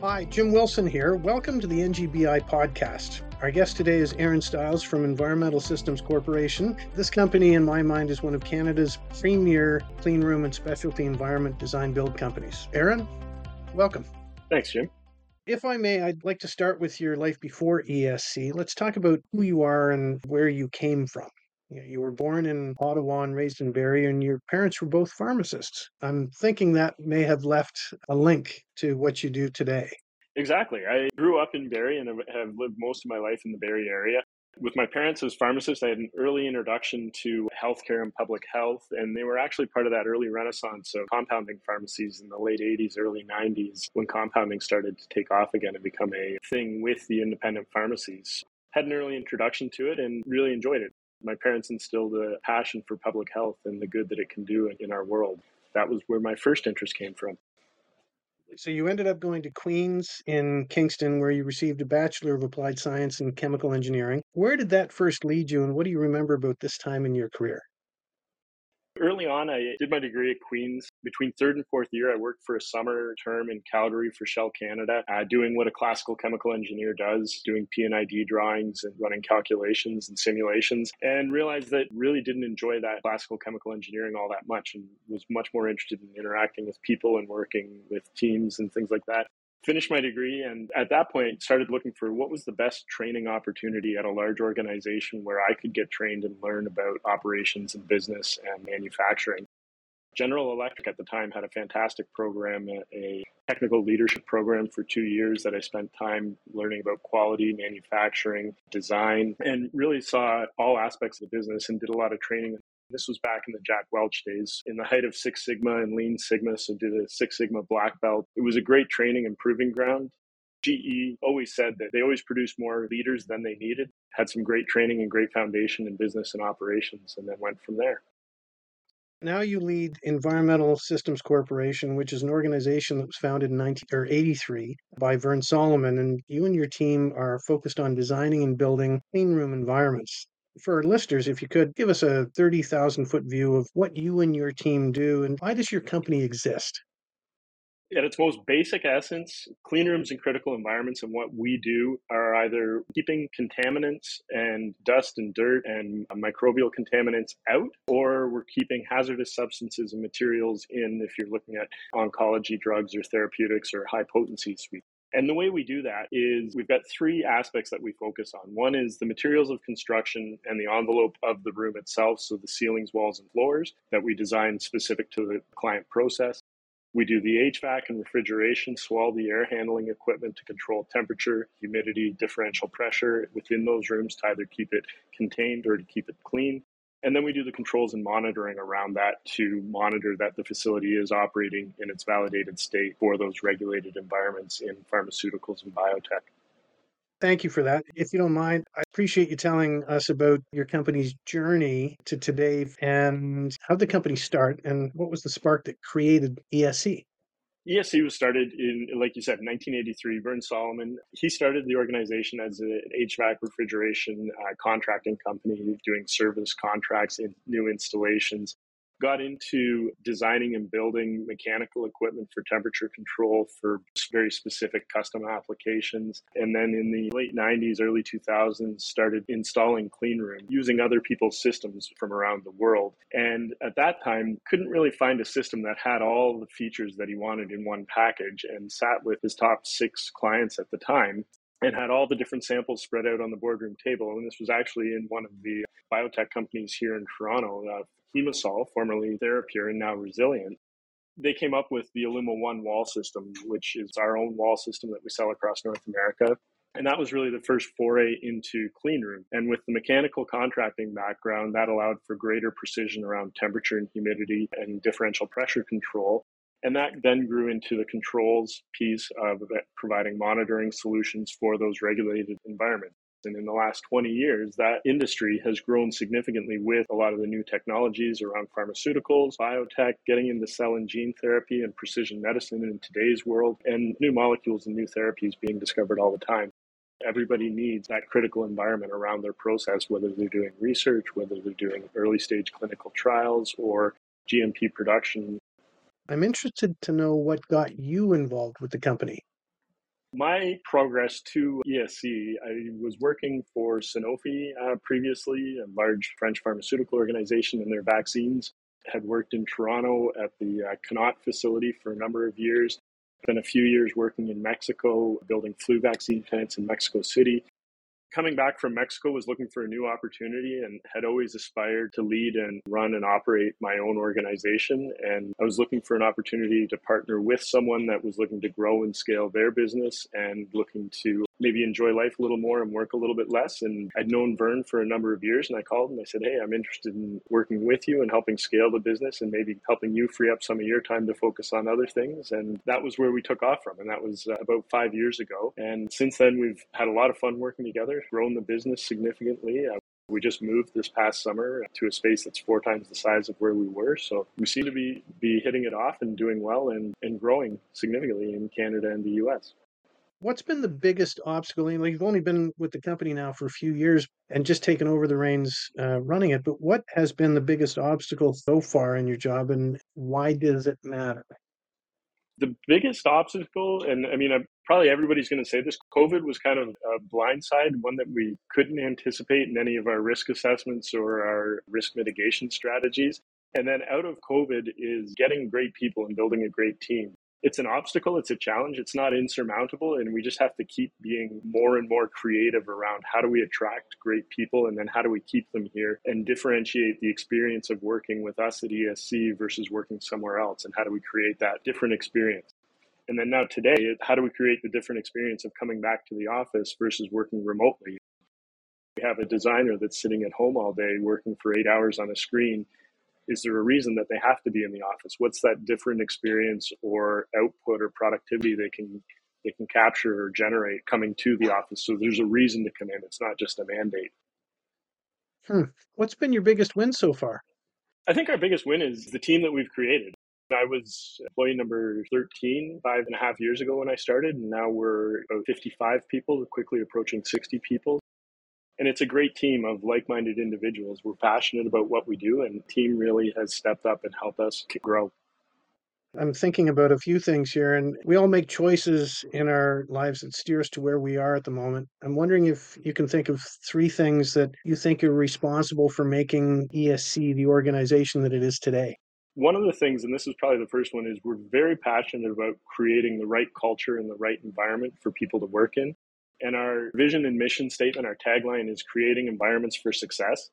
Hi, Jim Wilson here. Welcome to the NGBI podcast. Our guest today is Aaron Styles from Environmental Systems Corporation. This company, in my mind, is one of Canada's premier clean room and specialty environment design build companies. Aaron, welcome. Thanks, Jim. If I may, I'd like to start with your life before ESC. Let's talk about who you are and where you came from. You were born in Ottawa and raised in Barrie, and your parents were both pharmacists. I'm thinking that may have left a link to what you do today. Exactly. I grew up in Barrie and have lived most of my life in the Barrie area. With my parents as pharmacists, I had an early introduction to healthcare and public health, and they were actually part of that early renaissance of compounding pharmacies in the late 80s, early 90s, when compounding started to take off again and become a thing with the independent pharmacies. Had an early introduction to it and really enjoyed it. My parents instilled a passion for public health and the good that it can do in our world. That was where my first interest came from. So you ended up going to Queen's in Kingston, where you received a Bachelor of Applied Science in Chemical Engineering. Where did that first lead you, and what do you remember about this time in your career? Early on, I did my degree at Queen's. Between third and fourth year, I worked for a summer term in Calgary for Shell Canada, doing what a classical chemical engineer does, doing P&ID drawings and running calculations and simulations, and realized that really didn't enjoy that classical chemical engineering all that much and was much more interested in interacting with people and working with teams and things like that. Finished my degree, and at that point started looking for what was the best training opportunity at a large organization where I could get trained and learn about operations and business and manufacturing. General Electric at the time had a fantastic program, a technical leadership program for 2 years that I spent time learning about quality, manufacturing, design, and really saw all aspects of the business and did a lot of training. This was back in the Jack Welch days, in the height of Six Sigma and Lean Sigma, so did a Six Sigma black belt. It was a great training and proving ground. GE always said that they always produced more leaders than they needed, had some great training and great foundation in business and operations, and then went from there. Now you lead Environmental Systems Corporation, which is an organization that was founded in 1983 by Vern Solomon, and you and your team are focused on designing and building clean room environments. For our listeners, if you could, give us a 30,000-foot view of what you and your team do and why does your company exist? At its most basic essence, clean rooms and critical environments and what we do are either keeping contaminants and dust and dirt and microbial contaminants out, or we're keeping hazardous substances and materials in if you're looking at oncology drugs or therapeutics or high-potency suites. And the way we do that is we've got three aspects that we focus on. One is the materials of construction and the envelope of the room itself, so the ceilings, walls, and floors that we design specific to the client process. We do the HVAC and refrigeration, so all the air handling equipment to control temperature, humidity, differential pressure within those rooms to either keep it contained or to keep it clean. And then we do the controls and monitoring around that to monitor that the facility is operating in its validated state for those regulated environments in pharmaceuticals and biotech. Thank you for that. If you don't mind, I appreciate you telling us about your company's journey to today and how did the company start and what was the spark that created ESC? ESC was started in, like you said, 1983. Vern Solomon, he started the organization as an HVAC refrigeration contracting company doing service contracts in new installations. Got into designing and building mechanical equipment for temperature control for very specific custom applications. And then in the late 90s, early 2000s, started installing clean room using other people's systems from around the world. And at that time, couldn't really find a system that had all the features that he wanted in one package, and sat with his top six clients at the time and had all the different samples spread out on the boardroom table. And this was actually in one of the biotech companies here in Toronto, Hemosol, formerly TheraPure and now Resilient. They came up with the Illuma One wall system, which is our own wall system that we sell across North America. And that was really the first foray into clean room. And with the mechanical contracting background, that allowed for greater precision around temperature and humidity and differential pressure control. And that then grew into the controls piece of providing monitoring solutions for those regulated environments. And in the last 20 years, that industry has grown significantly with a lot of the new technologies around pharmaceuticals, biotech, getting into cell and gene therapy and precision medicine in today's world, and new molecules and new therapies being discovered all the time. Everybody needs that critical environment around their process, whether they're doing research, whether they're doing early stage clinical trials or GMP production. I'm interested to know what got you involved with the company. My progress to ESC, I was working for Sanofi previously, a large French pharmaceutical organization, in their vaccines. I had worked in Toronto at the Connaught facility for a number of years. Spent a few years working in Mexico, building flu vaccine plants in Mexico City. Coming back from Mexico, was looking for a new opportunity and had always aspired to lead and run and operate my own organization. And I was looking for an opportunity to partner with someone that was looking to grow and scale their business and looking to maybe enjoy life a little more and work a little bit less. And I'd known Vern for a number of years, and I called and I said, hey, I'm interested in working with you and helping scale the business and maybe helping you free up some of your time to focus on other things. And that was where we took off from. And that was about 5 years ago. And since then, we've had a lot of fun working together. Grown the business significantly. We just moved this past summer to a space that's 4 times the size of where we were. So we seem to be hitting it off and doing well and growing significantly in Canada and the US. What's been the biggest obstacle? You've only been with the company now for a few years and just taken over the reins running it. But what has been the biggest obstacle so far in your job, and why does it matter? The biggest obstacle, and probably everybody's going to say this, COVID was kind of a blindside, one that we couldn't anticipate in any of our risk assessments or our risk mitigation strategies. And then out of COVID is getting great people and building a great team. It's an obstacle, it's a challenge, it's not insurmountable, and we just have to keep being more and more creative around how do we attract great people, and then how do we keep them here and differentiate the experience of working with us at ESC versus working somewhere else, and how do we create that different experience. And then now today, how do we create the different experience of coming back to the office versus working remotely? We have a designer that's sitting at home all day working for 8 hours on a screen. Is there a reason that they have to be in the office? What's that different experience or output or productivity they can capture or generate coming to the office? So there's a reason to come in. It's not just a mandate. What's been your biggest win so far? I think our biggest win is the team that we've created. I was employee number 13 5.5 years ago when I started, and now we're about 55 people, quickly approaching 60 people. And it's a great team of like-minded individuals. We're passionate about what we do, and the team really has stepped up and helped us grow. I'm thinking about a few things here, and we all make choices in our lives that steer us to where we are at the moment. I'm wondering if you can think of 3 things that you think are responsible for making ESC the organization that it is today. One of the things, and this is probably the first one, is we're very passionate about creating the right culture and the right environment for people to work in. And our vision and mission statement, our tagline, is creating environments for success.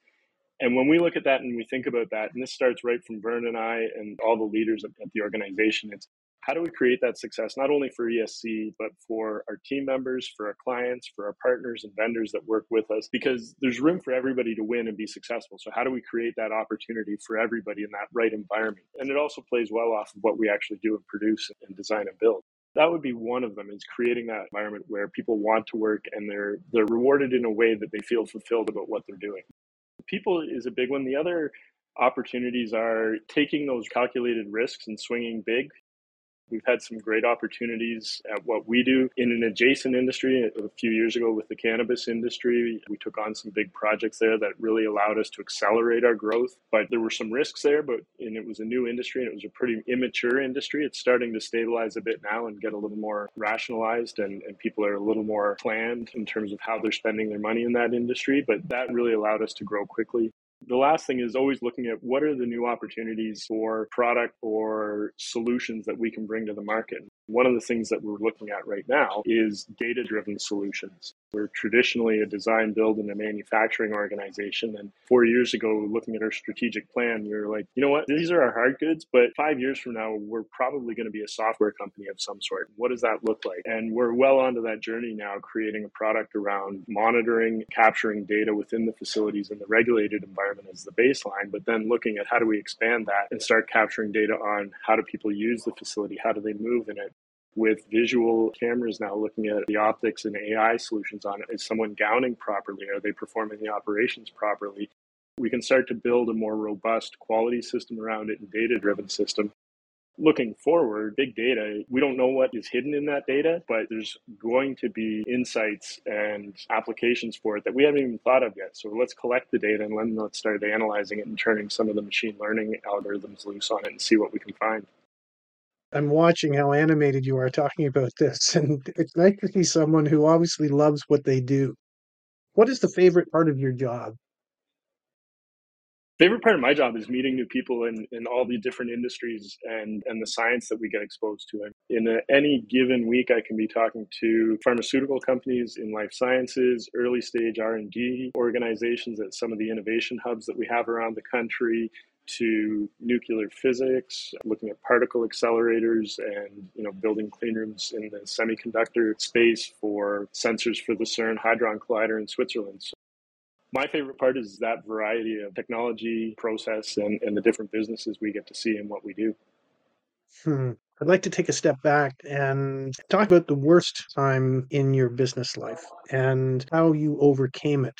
And when we look at that and we think about that, and this starts right from Vern and I and all the leaders at the organization, it's how do we create that success, not only for ESC, but for our team members, for our clients, for our partners and vendors that work with us, because there's room for everybody to win and be successful. So how do we create that opportunity for everybody in that right environment? And it also plays well off of what we actually do and produce and design and build. That would be one of them, is creating that environment where people want to work and they're rewarded in a way that they feel fulfilled about what they're doing. People is a big one. The other opportunities are taking those calculated risks and swinging big. We've had some great opportunities at what we do in an adjacent industry. A few years ago with the cannabis industry, we took on some big projects there that really allowed us to accelerate our growth. But there were some risks there, and it was a new industry, and it was a pretty immature industry. It's starting to stabilize a bit now and get a little more rationalized, and people are a little more planned in terms of how they're spending their money in that industry. But that really allowed us to grow quickly. The last thing is always looking at what are the new opportunities for product or solutions that we can bring to the market. One of the things that we're looking at right now is data-driven solutions. We're traditionally a design, build, and a manufacturing organization. And 4 years ago, looking at our strategic plan, we were like, you know what, these are our hard goods, but 5 years from now, we're probably going to be a software company of some sort. What does that look like? And we're well onto that journey now, creating a product around monitoring, capturing data within the facilities in the regulated environment as the baseline, but then looking at how do we expand that and start capturing data on how do people use the facility, how do they move in it. With visual cameras now looking at the optics and AI solutions on it. Is someone gowning properly? Are they performing the operations properly? We can start to build a more robust quality system around it and data-driven system. Looking forward, big data, we don't know what is hidden in that data, but there's going to be insights and applications for it that we haven't even thought of yet. So let's collect the data and then let's start analyzing it and turning some of the machine learning algorithms loose on it and see what we can find. I'm watching how animated you are talking about this, and it's nice to see someone who obviously loves what they do. What is the favorite part of your job? Favorite part of my job is meeting new people in all the different industries and the science that we get exposed to. In any given week, I can be talking to pharmaceutical companies in life sciences, early stage R&D organizations at some of the innovation hubs that we have around the country, to nuclear physics, looking at particle accelerators and, building clean rooms in the semiconductor space for sensors for the CERN Hadron Collider in Switzerland. So my favorite part is that variety of technology, process, and the different businesses we get to see and what we do. I'd like to take a step back and talk about the worst time in your business life and how you overcame it.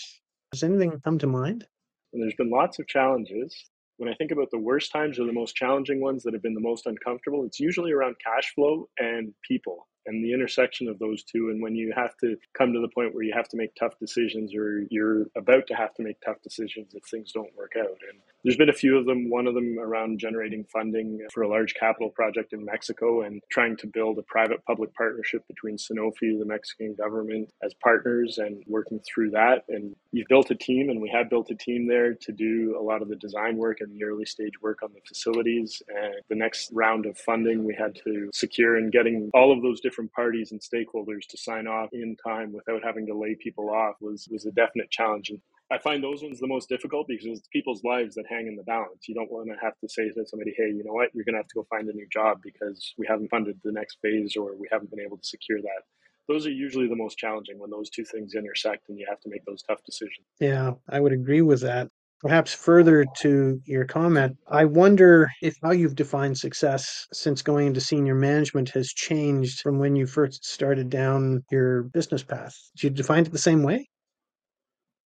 Does anything come to mind? And there's been lots of challenges. When I think about the worst times or the most challenging ones that have been the most uncomfortable, it's usually around cash flow and people, and the intersection of those two. And when you have to come to the point where you have to make tough decisions, or you're about to have to make tough decisions if things don't work out. And there's been a few of them, one of them around generating funding for a large capital project in Mexico and trying to build a private-public partnership between Sanofi, the Mexican government, as partners, and working through that. And you've built a team, and we have built a team there to do a lot of the design work and the early stage work on the facilities. And the next round of funding we had to secure, and getting all of those different parties and stakeholders to sign off in time without having to lay people off was a definite challenge. And I find those ones the most difficult because it's people's lives that hang in the balance. You don't want to have to say to somebody, hey, you know what, you're going to have to go find a new job because we haven't funded the next phase, or we haven't been able to secure that. Those are usually the most challenging, when those two things intersect and you have to make those tough decisions. Yeah, I would agree with that. Perhaps further to your comment, I wonder if how you've defined success since going into senior management has changed from when you first started down your business path. Do you define it the same way?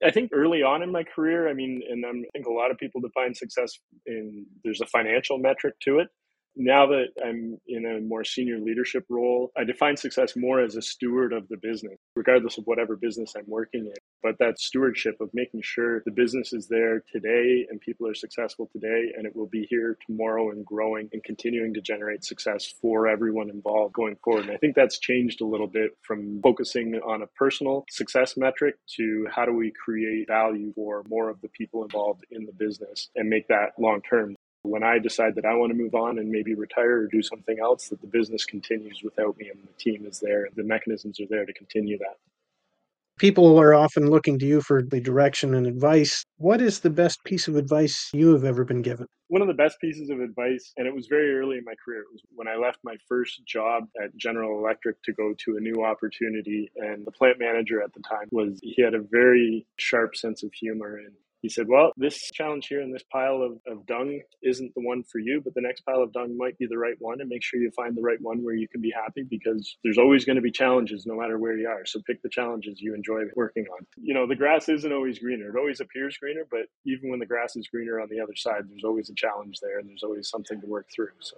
I think early on in my career, I think a lot of people define success in, there's a financial metric to it. Now that I'm in a more senior leadership role, I define success more as a steward of the business, regardless of whatever business I'm working in. But that stewardship of making sure the business is there today and people are successful today, and it will be here tomorrow and growing and continuing to generate success for everyone involved going forward. And I think that's changed a little bit from focusing on a personal success metric to how do we create value for more of the people involved in the business and make that long term. When I decide that I want to move on and maybe retire or do something else, that the business continues without me and the team is there, the mechanisms are there to continue that. People are often looking to you for the direction and advice. What is the best piece of advice you have ever been given? One of the best pieces of advice, and it was very early in my career, it was when I left my first job at General Electric to go to a new opportunity. And the plant manager at the time he had a very sharp sense of humor, and he said, well, this challenge here in this pile of dung isn't the one for you, but the next pile of dung might be the right one, and make sure you find the right one where you can be happy, because there's always going to be challenges no matter where you are. So pick the challenges you enjoy working on. The grass isn't always greener. It always appears greener, but even when the grass is greener on the other side, there's always a challenge there, and there's always something to work through. So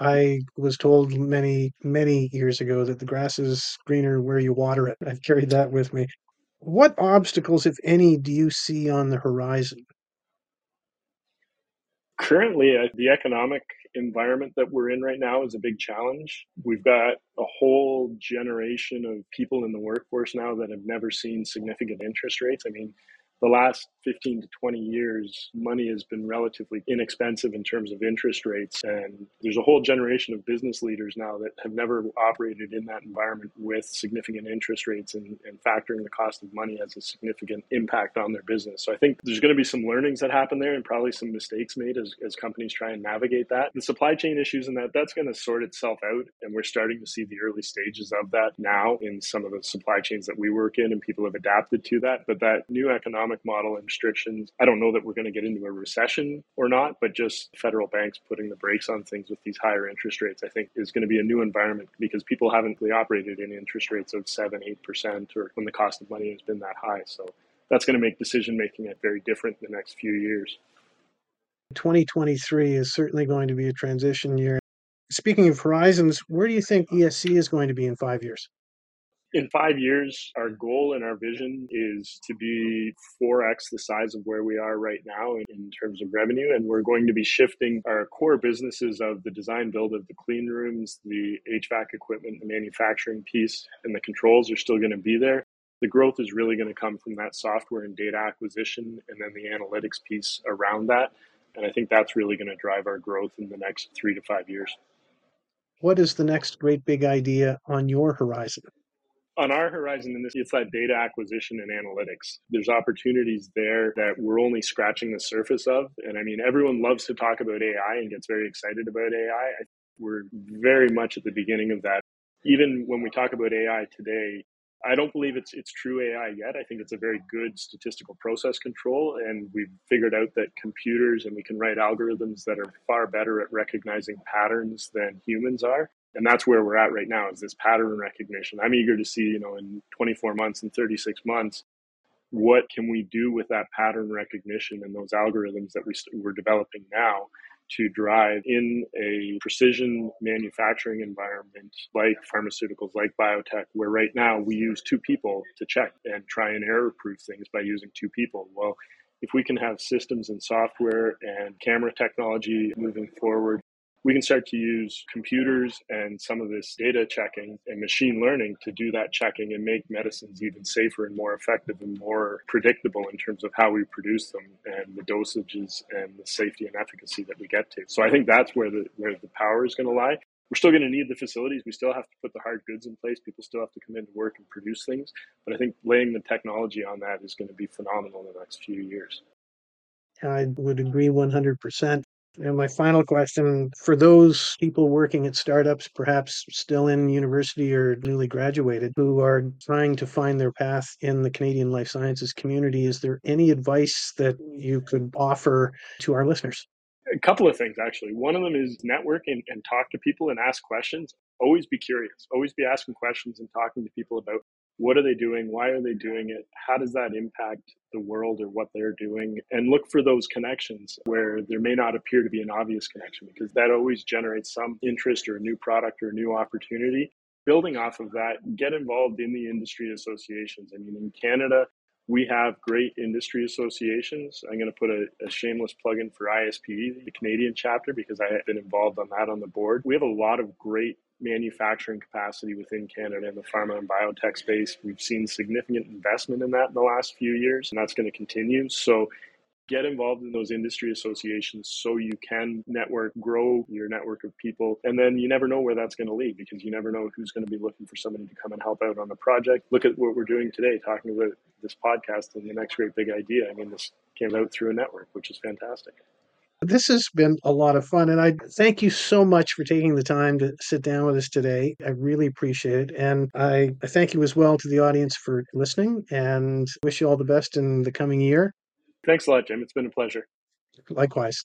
I was told many, many years ago that the grass is greener where you water it. I've carried that with me. What obstacles, if any, do you see on the horizon? Currently, the economic environment that we're in right now is a big challenge. We've got a whole generation of people in the workforce now that have never seen significant interest rates. The last 15 to 20 years, money has been relatively inexpensive in terms of interest rates. And there's a whole generation of business leaders now that have never operated in that environment with significant interest rates and factoring the cost of money as a significant impact on their business. So I think there's going to be some learnings that happen there, and probably some mistakes made as companies try and navigate that. The supply chain issues and that's going to sort itself out. And we're starting to see the early stages of that now in some of the supply chains that we work in, and people have adapted to that. But that new economic model and restrictions, I don't know that we're going to get into a recession or not, but just federal banks putting the brakes on things with these higher interest rates, I think, is going to be a new environment, because people haven't really operated in interest rates of 7%, 8%, or when the cost of money has been that high. So that's going to make decision-making very different in the next few years. 2023 is certainly going to be a transition year. Speaking of horizons, where do you think ESC is going to be in 5 years? In 5 years, our goal and our vision is to be 4x the size of where we are right now in terms of revenue. And we're going to be shifting our core businesses of the design build of the clean rooms, the HVAC equipment, the manufacturing piece, and the controls are still going to be there. The growth is really going to come from that software and data acquisition and then the analytics piece around that. And I think that's really going to drive our growth in the next 3 to 5 years. What is the next great big idea on your horizon? On our horizon, it's that data acquisition and analytics. There's opportunities there that we're only scratching the surface of. And I mean, everyone loves to talk about AI and gets very excited about AI. We're very much at the beginning of that. Even when we talk about AI today, I don't believe it's true AI yet. I think it's a very good statistical process control. And we've figured out that computers, and we can write algorithms that are far better at recognizing patterns than humans are. And that's where we're at right now, is this pattern recognition. I'm eager to see, in 24 months and 36 months, what can we do with that pattern recognition and those algorithms that we're developing now to drive in a precision manufacturing environment like pharmaceuticals, like biotech, where right now we use two people to check and try and error-proof things by using two people. Well, if we can have systems and software and camera technology moving forward, we can start to use computers and some of this data checking and machine learning to do that checking and make medicines even safer and more effective and more predictable in terms of how we produce them and the dosages and the safety and efficacy that we get to. So I think that's where the power is going to lie. We're still going to need the facilities. We still have to put the hard goods in place. People still have to come into work and produce things. But I think laying the technology on that is going to be phenomenal in the next few years. I would agree 100%. And my final question, for those people working at startups, perhaps still in university or newly graduated, who are trying to find their path in the Canadian life sciences community, is there any advice that you could offer to our listeners? A couple of things, actually. One of them is network and talk to people and ask questions. Always be curious. Always be asking questions and talking to people about what are they doing? Why are they doing it? How does that impact the world or what they're doing? And look for those connections where there may not appear to be an obvious connection, because that always generates some interest or a new product or a new opportunity. Building off of that, get involved in the industry associations. I mean, in Canada, we have great industry associations. I'm going to put a shameless plug in for ISPE, the Canadian chapter, because I have been involved on that on the board. We have a lot of great manufacturing capacity within Canada in the pharma and biotech space. We've seen significant investment in that in the last few years, and that's going to continue. So get involved in those industry associations so you can network, grow your network of people. And then you never know where that's going to lead, because you never know who's going to be looking for somebody to come and help out on a project. Look at what we're doing today, talking about this podcast and the next great big idea. I mean, this came out through a network, which is fantastic. This has been a lot of fun, and I thank you so much for taking the time to sit down with us today. I really appreciate it, and I thank you as well to the audience for listening, and wish you all the best in the coming year. Thanks a lot, Jim. It's been a pleasure. Likewise.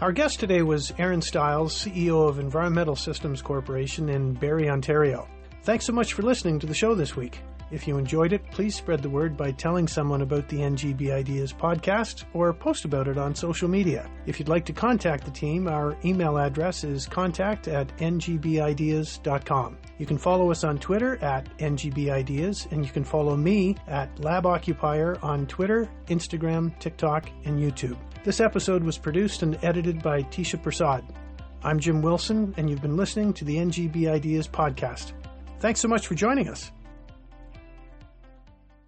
Our guest today was Aaron Styles, CEO of Environmental Systems Corporation in Barrie, Ontario. Thanks so much for listening to the show this week. If you enjoyed it, please spread the word by telling someone about the NGB Ideas podcast or post about it on social media. If you'd like to contact the team, our email address is contact@ngbideas.com. You can follow us on Twitter @NGBIdeas, and you can follow me @LabOccupier on Twitter, Instagram, TikTok, and YouTube. This episode was produced and edited by Tisha Prasad. I'm Jim Wilson, and you've been listening to the NGB Ideas podcast. Thanks so much for joining us.